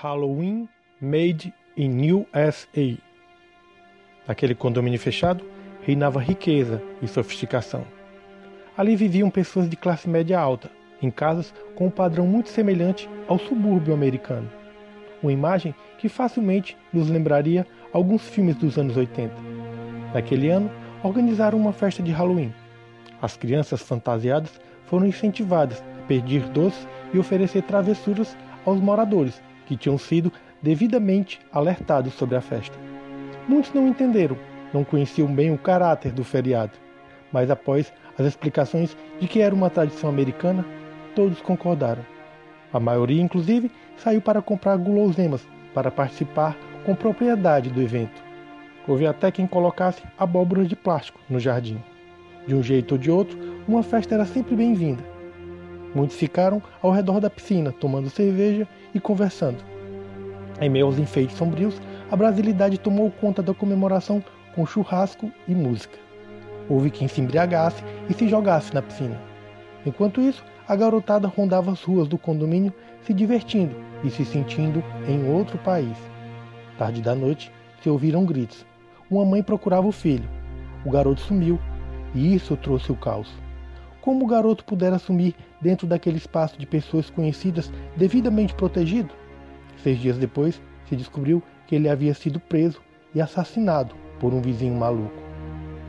Halloween Made in USA. Naquele condomínio fechado, reinava riqueza e sofisticação. Ali viviam pessoas de classe média alta, em casas com um padrão muito semelhante ao subúrbio americano. Uma imagem que facilmente nos lembraria alguns filmes dos anos 80. Naquele ano, organizaram uma festa de Halloween. As crianças fantasiadas foram incentivadas a pedir doces e oferecer travessuras aos moradores, que tinham sido devidamente alertados sobre a festa. Muitos não entenderam, não conheciam bem o caráter do feriado, mas após as explicações de que era uma tradição americana, todos concordaram. A maioria, inclusive, saiu para comprar guloseimas para participar com propriedade do evento. Houve até quem colocasse abóboras de plástico no jardim. De um jeito ou de outro, uma festa era sempre bem-vinda. Muitos ficaram ao redor da piscina, tomando cerveja e conversando. Em meio aos enfeites sombrios, a brasilidade tomou conta da comemoração com churrasco e música. Houve quem se embriagasse e se jogasse na piscina. Enquanto isso, a garotada rondava as ruas do condomínio, se divertindo e se sentindo em outro país. Tarde da noite, se ouviram gritos. Uma mãe procurava o filho. O garoto sumiu, e isso trouxe o caos. Como o garoto pudera sumir dentro daquele espaço de pessoas conhecidas, devidamente protegido? 6 dias depois, se descobriu que ele havia sido preso e assassinado por um vizinho maluco.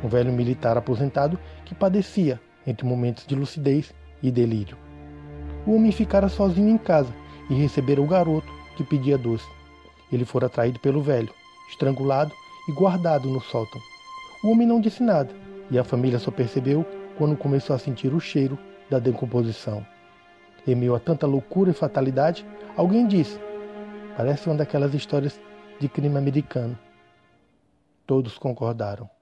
Um velho militar aposentado que padecia entre momentos de lucidez e delírio. O homem ficara sozinho em casa e recebera o garoto que pedia doce. Ele fora atraído pelo velho, estrangulado e guardado no sótão. O homem não disse nada e a família só percebeu quando começou a sentir o cheiro da decomposição. Em meio a tanta loucura e fatalidade, alguém disse: "Parece uma daquelas histórias de crime americano." Todos concordaram.